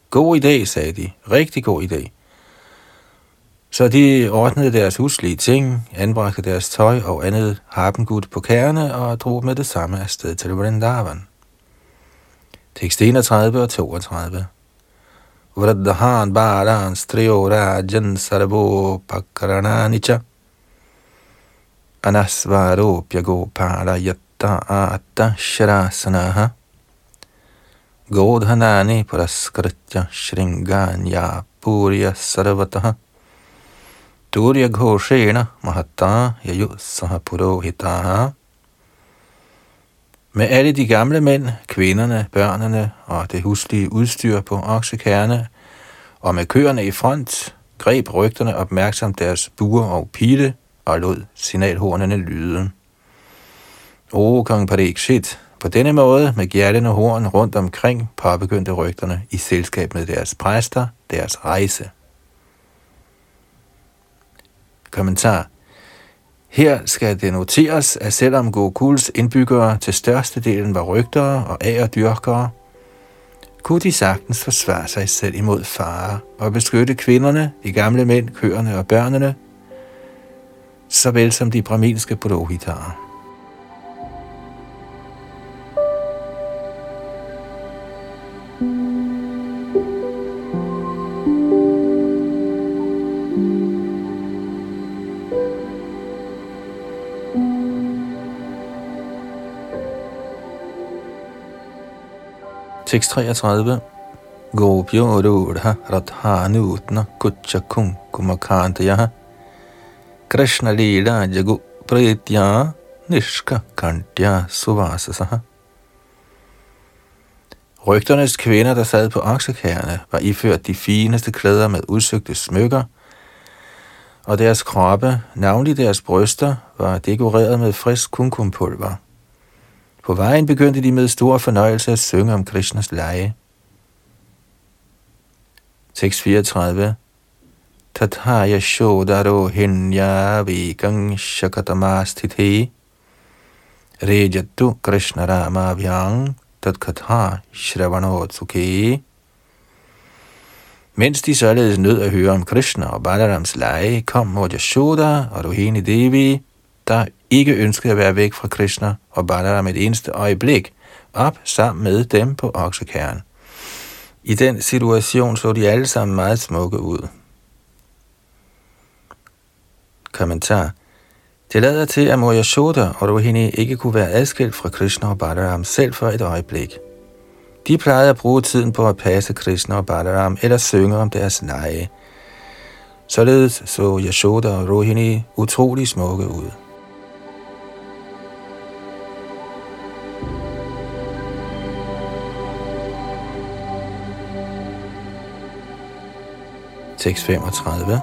God idé, sagde de. Rigtig god idé. Så de ordnede deres huslige ting, anbragte deres tøj og andet harpengud på kærne og drog med det samme afsted til Vrindavan. Tekst 31 og 32. Vradhan baran striyo rajan sarvo pakrananicha anasvaropya gopala yatta atta shrasanaha godhanani puraskritya shringanya purya sarvataha Turya Ghoshena Mahatta Yajusaha Purohitaha. Med alle de gamle mænd, kvinderne, børnene og det huslige udstyr på oksekærne, og med køerne i front, greb rygterne opmærksomt deres buer og pile og lod signalhornene lyde. O kong Parikshit, på denne måde med gjerdende horn rundt omkring påbegyndte rygterne i selskab med deres præster, deres rejse. Kommentar. Her skal det noteres, at selvom Gokuls indbyggere til størstedelen var rygtere og agerdyrkere, kunne de sagtens forsvare sig selv imod fare og beskytte kvinderne, de gamle mænd, køerne og børnene, såvel som de brahminske purohitarer. Tekst 33. Gopyo rudha rathanutna kuchakun kumakantayaha Krishna lila jagu pritya nishka kantya suvasasaha. Rygternes kvinder, der sad på oksekærne, var iført de fineste klæder med udsøgte smykker, og deres kroppe, navnlig deres bryster, var dekoreret med frisk kumkumpulver. På vejen begyndte de med stor fornøjelse at synge om Krishnas lege. Tekst 34. Tatha Yashoda Rohinya Vikang Shakatamastithe Rejatu Krishna Rama Vyang Tatkatha Shravanotsuke. Mens de således nød at høre om Krishna og Balarams lege, kom mod Yashoda og Rohini Devi, der ikke ønskede at være væk fra Krishna og Balaram et eneste øjeblik, op sammen med dem på oksekærren. I den situation så de alle sammen meget smukke ud. Kommentar. Det lader til, at Mor Yashoda og Rohini ikke kunne være adskilt fra Krishna og Balaram selv for et øjeblik. De plejede at bruge tiden på at passe Krishna og Balaram eller synge om deres lege. Således så Yashoda og Rohini utrolig smukke ud. Tekst 35.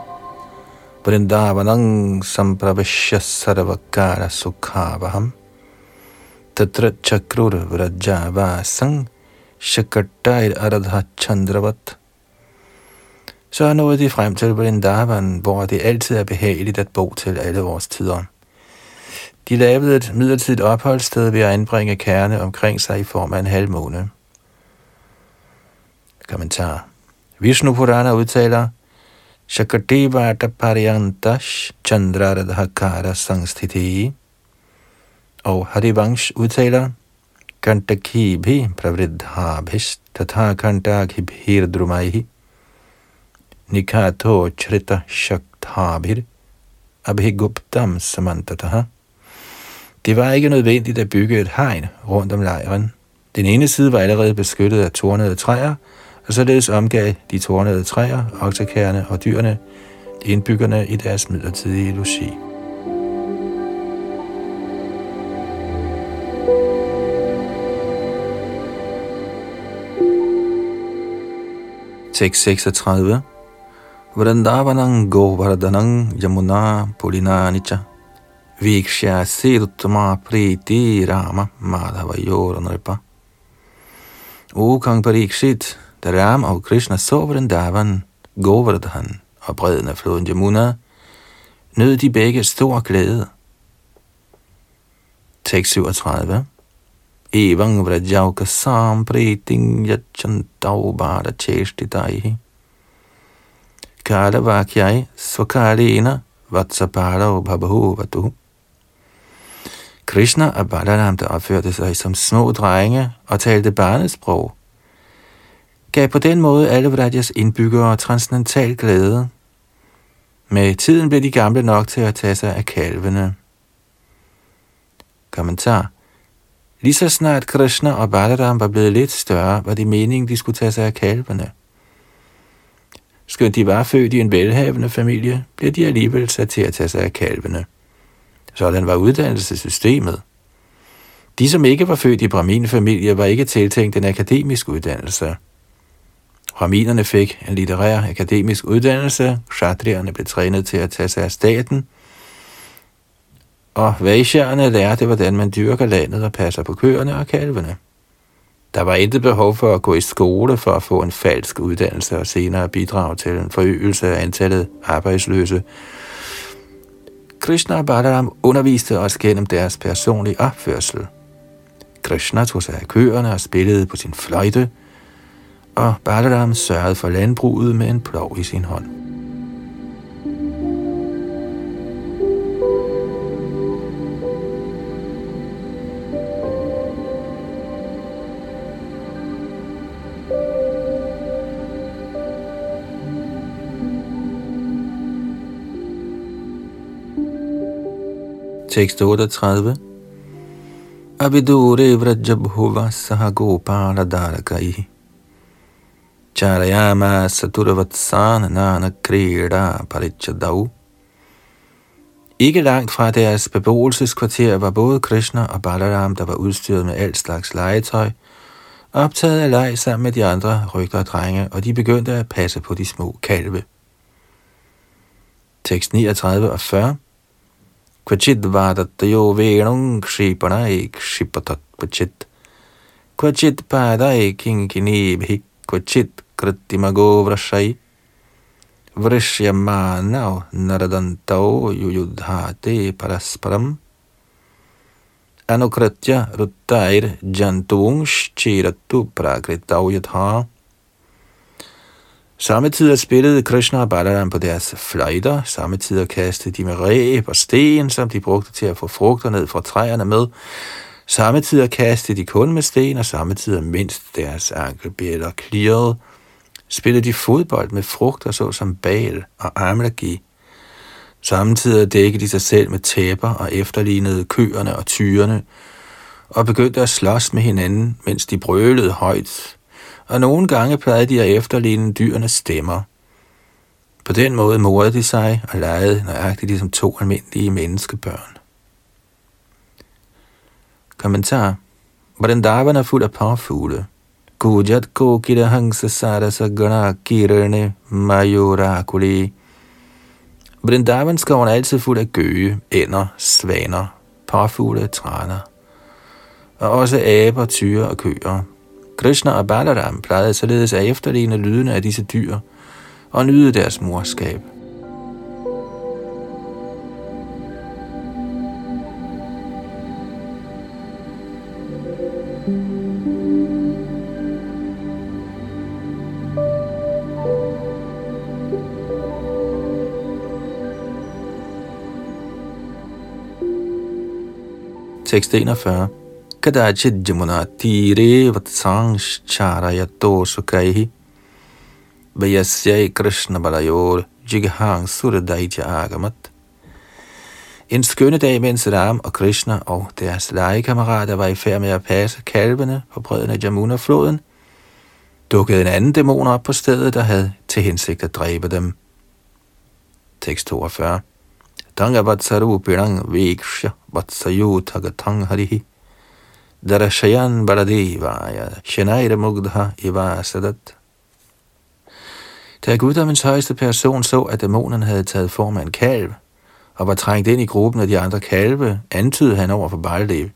Vrindavanang sampravishya sarvakara sukhavaham tatra chakrur vrajavasang shakatair aradha chandravat. Så nåede de frem til Vrindavan, hvor det altid er behageligt at bo til alle vores tider. De lavede et midlertidigt opholdssted ved at anbringe kærne omkring sig i form af en halvmåne. Kommentar. Vishnu Purana udtaler Shakadeva Tapariyantash Chandradhakara Sangstiti, og Harivangsh udtaler Kantakibhi Pravridhabhish Tatha Kantakibhir Drumaihi Nikato Chrita Shaktabhir Abhiguptam Samantataha. Det var ikke nødvendigt at bygge et hegn rundt om lejren. Den ene side var allerede beskyttet af tornede træer, og således omgav de tornede træer, oksekærne og dyrene indbyggerne i deres midlertidige logi. Tekst 36. Vrindavanang govardhanang yamuna pulinanicha vikshya sirutma priti rama madhavayoranripa. O kong Parikshit, da Ram og Krishna så Vrindavan, Govardhan og bredden af floden Yamuna, nød de begge stor glæde. Tekst 37. Evang vrajauka sampriting yachantaubhara chestitaihi. Kala vakyai svakalena vatsaparo bhabahovatu. Krishna og Balaram, der opførte sig som små drenge og talte barnesprog, gav på den måde alle Vrajas indbyggere transcendental glæde. Med tiden blev de gamle nok til at tage sig af kalvene. Kommentar. Lige så snart Krishna og Balaram var blevet lidt større, var det meningen, de skulle tage sig af kalvene. Skønt de var født i en velhavende familie, blev de alligevel sat til at tage sig af kalvene. Sådan var uddannelsessystemet. De, som ikke var født i Brahmin-familier, var ikke tiltænkt en akademisk uddannelse. Brahminerne fik en litterær akademisk uddannelse, kshatriyerne blev trænet til at tage sig af staten, og vaishyerne lærte, hvordan man dyrker landet og passer på køerne og kalvene. Der var intet behov for at gå i skole for at få en falsk uddannelse og senere bidrage til en forøgelse af antallet arbejdsløse. Krishna og Balaram underviste os gennem deres personlige opførsel. Krishna tog sig af køerne og spillede på sin fløjte, og Balaram sørgede for landbruget med en plov i sin hånd. Tekst 38. Abidure vrajabhuva sahagopala darakai. Charayama saturavatsana nana kreda parichadau. Ikke langt fra deres beboelseskvarter var både Krishna og Balaram, der var udstyret med alt slags legetøj, optaget af leg sammen med de andre rygter og drenge, og de begyndte at passe på de små kalve. Tekst 39 og 40. Kvachit vadatayo venung kshipanai kshipatat kvachit. Kvachit padai kinkinibhi kvachit krittimago vrashai. Vrishyamanao naradantao yuyudhate parasparam. Anukritya ruttair jantungs chiratu prakritau yadha. Samme tider spillede Krishna og Balaram på deres fløjter, samme tider kastede de med ræb og sten, som de brugte til at få frugter ned fra træerne med, samme tider kastede de kun med sten, og samme tider mindst deres ankelbjælder klirrede, spillede de fodbold med frugter såsom bal og amlaki. Samme tider dækkede de sig selv med tæpper og efterlignede køerne og tyrene, og begyndte at slås med hinanden, mens de brølede højt, og nogle gange plejede de at efterligne dyrenes stemmer. På den måde morede de sig og legede nøjagtigt ligesom to almindelige menneskebørn. Kommentar. Vrindavan er fuld af parfugle. Gujat kokida hangsa sarasa gana kirane majorakuli. Vrindavanskoven er altid fuld af gøge, ænder, svaner, parfugle, træner, og også aber, tyre og køer. Krishna og Balaram plejede således at efterligne lydene af disse dyr og nyde deres morskab. Tekst 41. Kadachit Yamuna tire vatsangs charayato sukaihi. Vayasyai Krishna balayor jighang suradaitya agamat. En skønne dag, mens Ram og Krishna og deres legekammerater var i færd med at passe kalvene på bredden af Yamuna-floden, dukkede en anden dæmon op på stedet, der havde til hensigt at dræbe dem. Tekst 42. Danga vatsaru pirang viksha vatsayu tagatang harihi. Darashayan Baladevaya Shanaira Mugdha Ivasadat. Da guddommens højeste person så, at dæmonen havde taget form af en kalv, og var trængt ind i gruppen af de andre kalve, antydede han over for Baladev: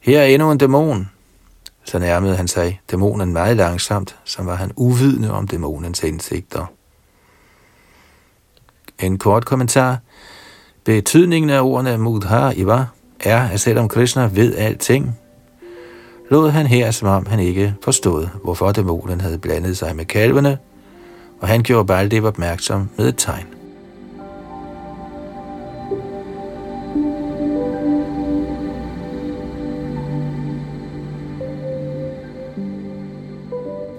"Her er endnu en dæmon." Så nærmede han sig dæmonen meget langsomt, som var han uvidende om dæmonens hensigter. En kort kommentar. Betydningen af ordene mudha-iva er, at selvom Krishna ved alting, lod han her, som om han ikke forstod, hvorfor dæmonen havde blandet sig med kalvene, og han gjorde Baldev opmærksom med et tegn.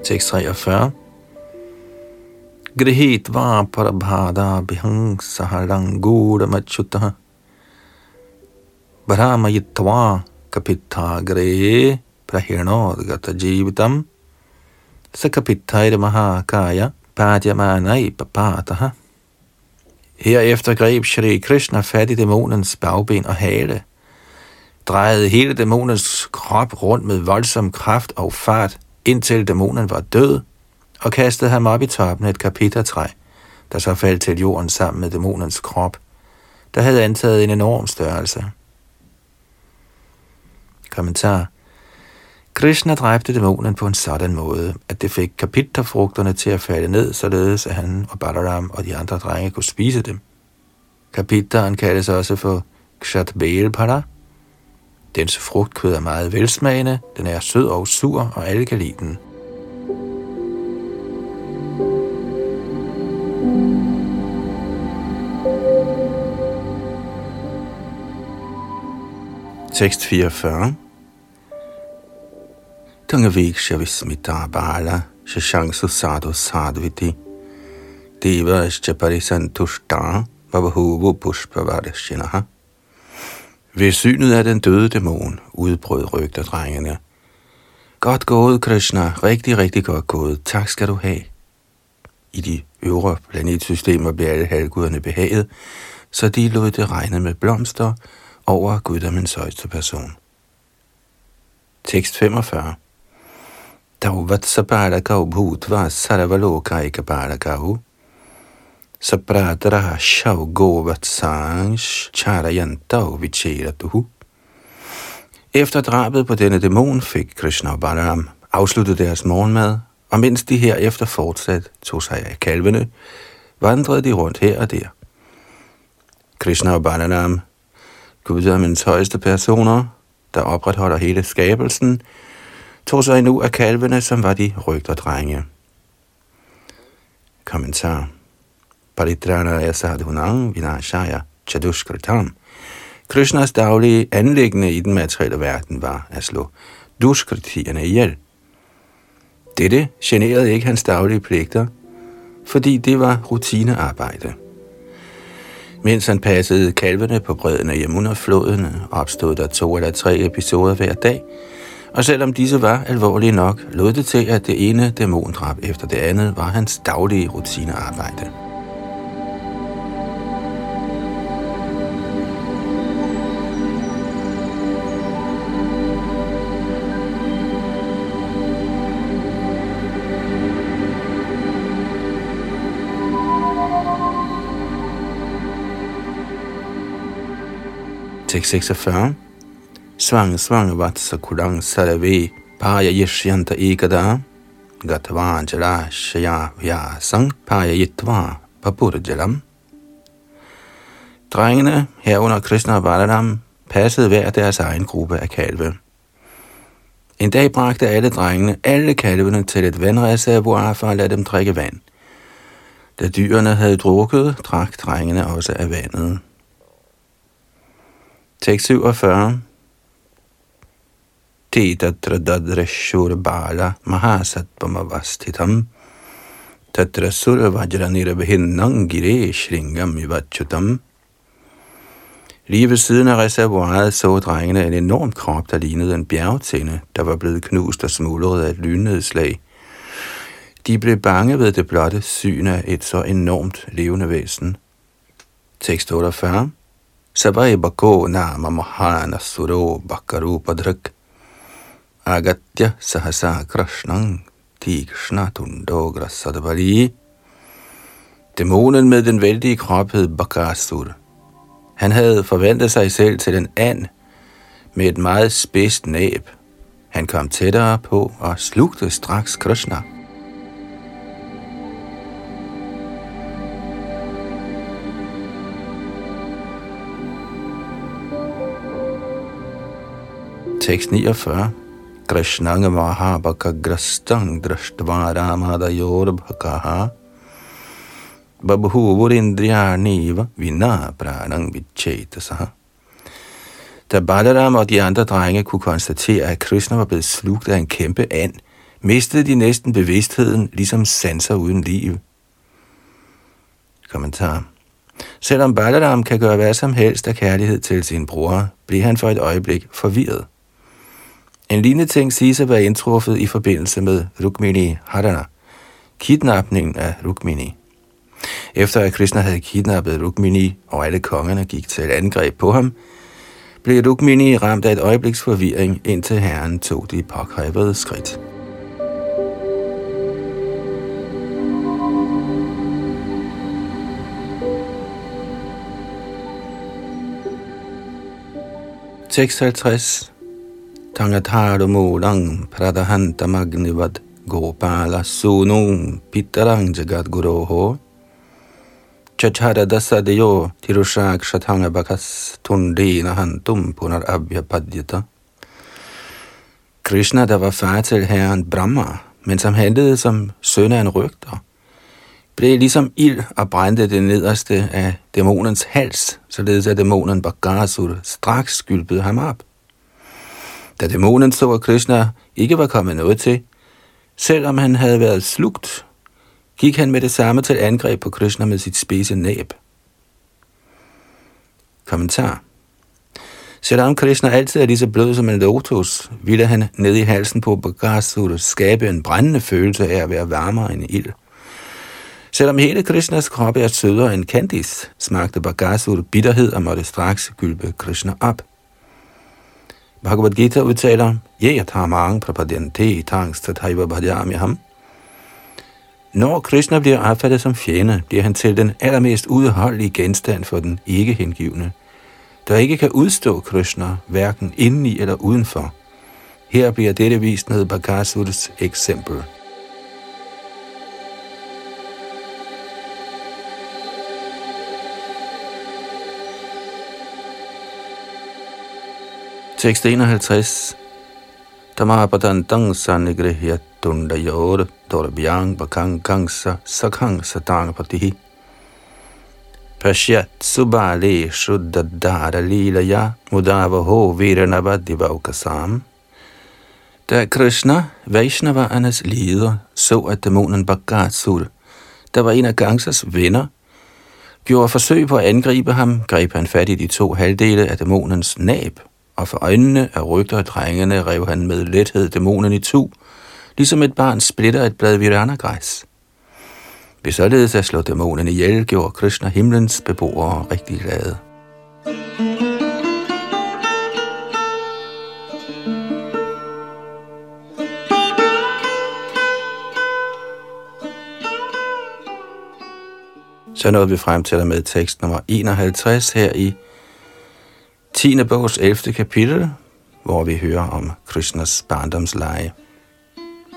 Tekst 43. Grihitva parabhada bihang saharangura machutah brahmayitva kapithagre prahirnodgata jivitam sakapithayra mahakaya padyamanai papataha. Herefter greb Shri Krishna fat i dæmonens bagben og hale, drejede hele dæmonens krop rundt med voldsom kraft og fart, indtil dæmonen var død, og kastede ham op i toppen af et kapittertræ, der så faldt til jorden sammen med dæmonens krop, der havde antaget en enorm størrelse. Kommentar. Krishna dræbte dæmonen på en sådan måde, at det fik kapitterfrugterne til at falde ned, således at han og Balaram og de andre drenge kunne spise dem. Kapitteren kaldes også for kshatbelpara. Dens frugtkød er meget velsmagende, den er sød og sur, og alle kan lide den. Tekst 44. Tangaviksha vismita bala shashangsu sadhu sadviti devascha parisantushta babahuvu pushpavarashinaha. Ved synet af den døde dæmon udbrød rygter drengene: Godt gået, Krishna, rigtig, rigtig godt gået, tak skal du have. I de øvre planetsystemer blev alle halvguderne behaget, så de lod det regne med blomster over guddommens højeste person. Tekst 45. Tauvatsapalakau bhutva saravalokaikapalakau Sapradraha Shavgovatsansh Charayantau Vicharatuhu. Efter drabet på denne dæmon fik Krishna og Balaram afsluttet deres morgenmad, og mens de herefter fortsat tog sig af kalvene, vandrede de rundt her og der. Krishna og Balaram, guddommens højeste personer, der opretholder hele skabelsen, tog sig nu af kalvene, som var de rygterdrenge. Kommentar. Paritranaya sadhunam vinashaya chadushkritam. Krishnas daglige anliggende i den materielle verden var at slå duskritierne ihjel. Dette generede ikke hans daglige pligter, fordi det var rutinearbejde. Mens han passede kalvene på bredden af Yamuna-floden, opstod der 2 eller 3 episoder hver dag, og selvom disse var alvorlige nok, lod det til, at det ene dæmondrab efter det andet var hans daglige rutinearbejde. Tekst 46. Svang vatsakulang sarave paya yishyanta ekada gatva jala shaya vyasang paya yitva papurjalam. Drengene, herunder Krishna og Balaram, passede hver deres egen gruppe af kalve. En dag bragte alle drengene alle kalvene til et vandreservoir for at lade dem drikke vand. Da dyrene havde drukket, drak drengene også af vandet. Tekst 47. Tedadradadreshur bala mahasatpamavastitam tatrasura vajranirabhinnangire shringam ivachutam. Lige ved siden af reservoiret så drengene en enorm krop, der lignede en bjergtinde, der var blevet knust og smuldret af et lynnedslag. De blev bange ved det blotte syn af et så enormt levende væsen. Tekst 48. Sabai bako nama mohana suro bakarupadrak agatya sahasa krishnang tikshnatundogra sadvari. Dæmonen med den vældige krop hed Bakasura. Han havde forvandlet sig selv til en and med et meget spidst næb. Han kom tættere på og slugte straks Krishna. Tekst 49. Krishnanga Mahabaka Grastang Drashtvaramahayor Bhakaha Babhu Vurindrianiva Vina Pranang Vichetasaha. Da Balaram og de andre drenge kunne konstatere, at Krishna var blevet slugt af en kæmpe and, mistede de næsten bevidstheden, ligesom sanser uden liv. Kommentar. Selvom Balaram kan gøre hvad som helst af kærlighed til sin bror, bliver han for et øjeblik forvirret. En lignende ting siges at være indtruffet i forbindelse med Rukmini Harana, kidnapningen af Rukmini. Efter at Krishna havde kidnappet Rukmini, og alle kongerne gik til et angreb på ham, blev Rukmini ramt af et øjebliks forvirring, indtil herren tog de påkrævede skridt. Tekst 50. Tangatharumolang pradahantamagnivad gopala sunung pitarang jagat guroho chachharadasadeyo tirushakshtangabakas tundinahantum punarabhyapadyata. Krishna, der var far til herren Brahma, men som handlede som søn af en rygter, blev ligesom ild og brændte det nederste af dæmonens hals, således at dæmonen Bakasura straks skylpede ham op. Da dæmonen så, at Krishna ikke var kommet noget til, selvom han havde været slugt, gik han med det samme til angreb på Krishna med sit spidse næb. Kommentar. Selvom Krishna altid er lige så blød som en lotus, ville han ned i halsen på Bakasura skabe en brændende følelse af at være varmere end ild. Selvom hele Krishnas krop er sødere end kandis, smagte Bakasura bitterhed og måtte straks gylpe Krishna op. Bhagavad Gita udtaler, når Krishna bliver opfattet som fjende, bliver han til den allermest udholdelige genstand for den ikke-hengivne, der ikke kan udstå Krishna, hverken indeni eller udenfor. Her bliver dette vist med Bakasuras eksempel. Tekst 51. Tamabadantang sanigrihyatundayor dorbyang bakang gangsa sakang satang patihi pashyat subale shuddadara lilaya mudavaho viranabadivavkasam. Da Krishna, Vaishnavaernes leder, så at dæmonen Bakasura, der var en af Gangsas venner, gjorde forsøg på at angribe ham, greb han fat i de to halvdele af dæmonens næb, og for øjnene af rygter og drengene rev han med lethed dæmonen i tu, ligesom et barn splitter et blad viranagræs. Ved således at slå dæmonen ihjel, gjorde Krishna himlens beboere rigtig glade. Så nåede vi frem til med tekst nummer 51 her i 10. bogs 11. kapitel, hvor vi hører om Krishnas barndomsleje.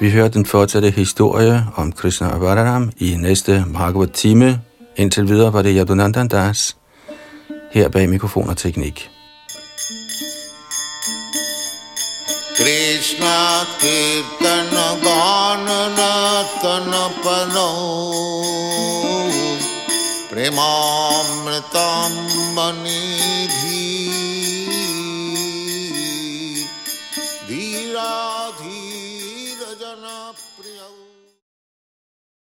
Vi hører den fortsatte historie om Krishna og Balaram i næste Bhagavad-time. Indtil videre var det Yadunandan Das, her bag mikrofon og teknik. Krishna kirtana ganana kanapano premamritam manidhi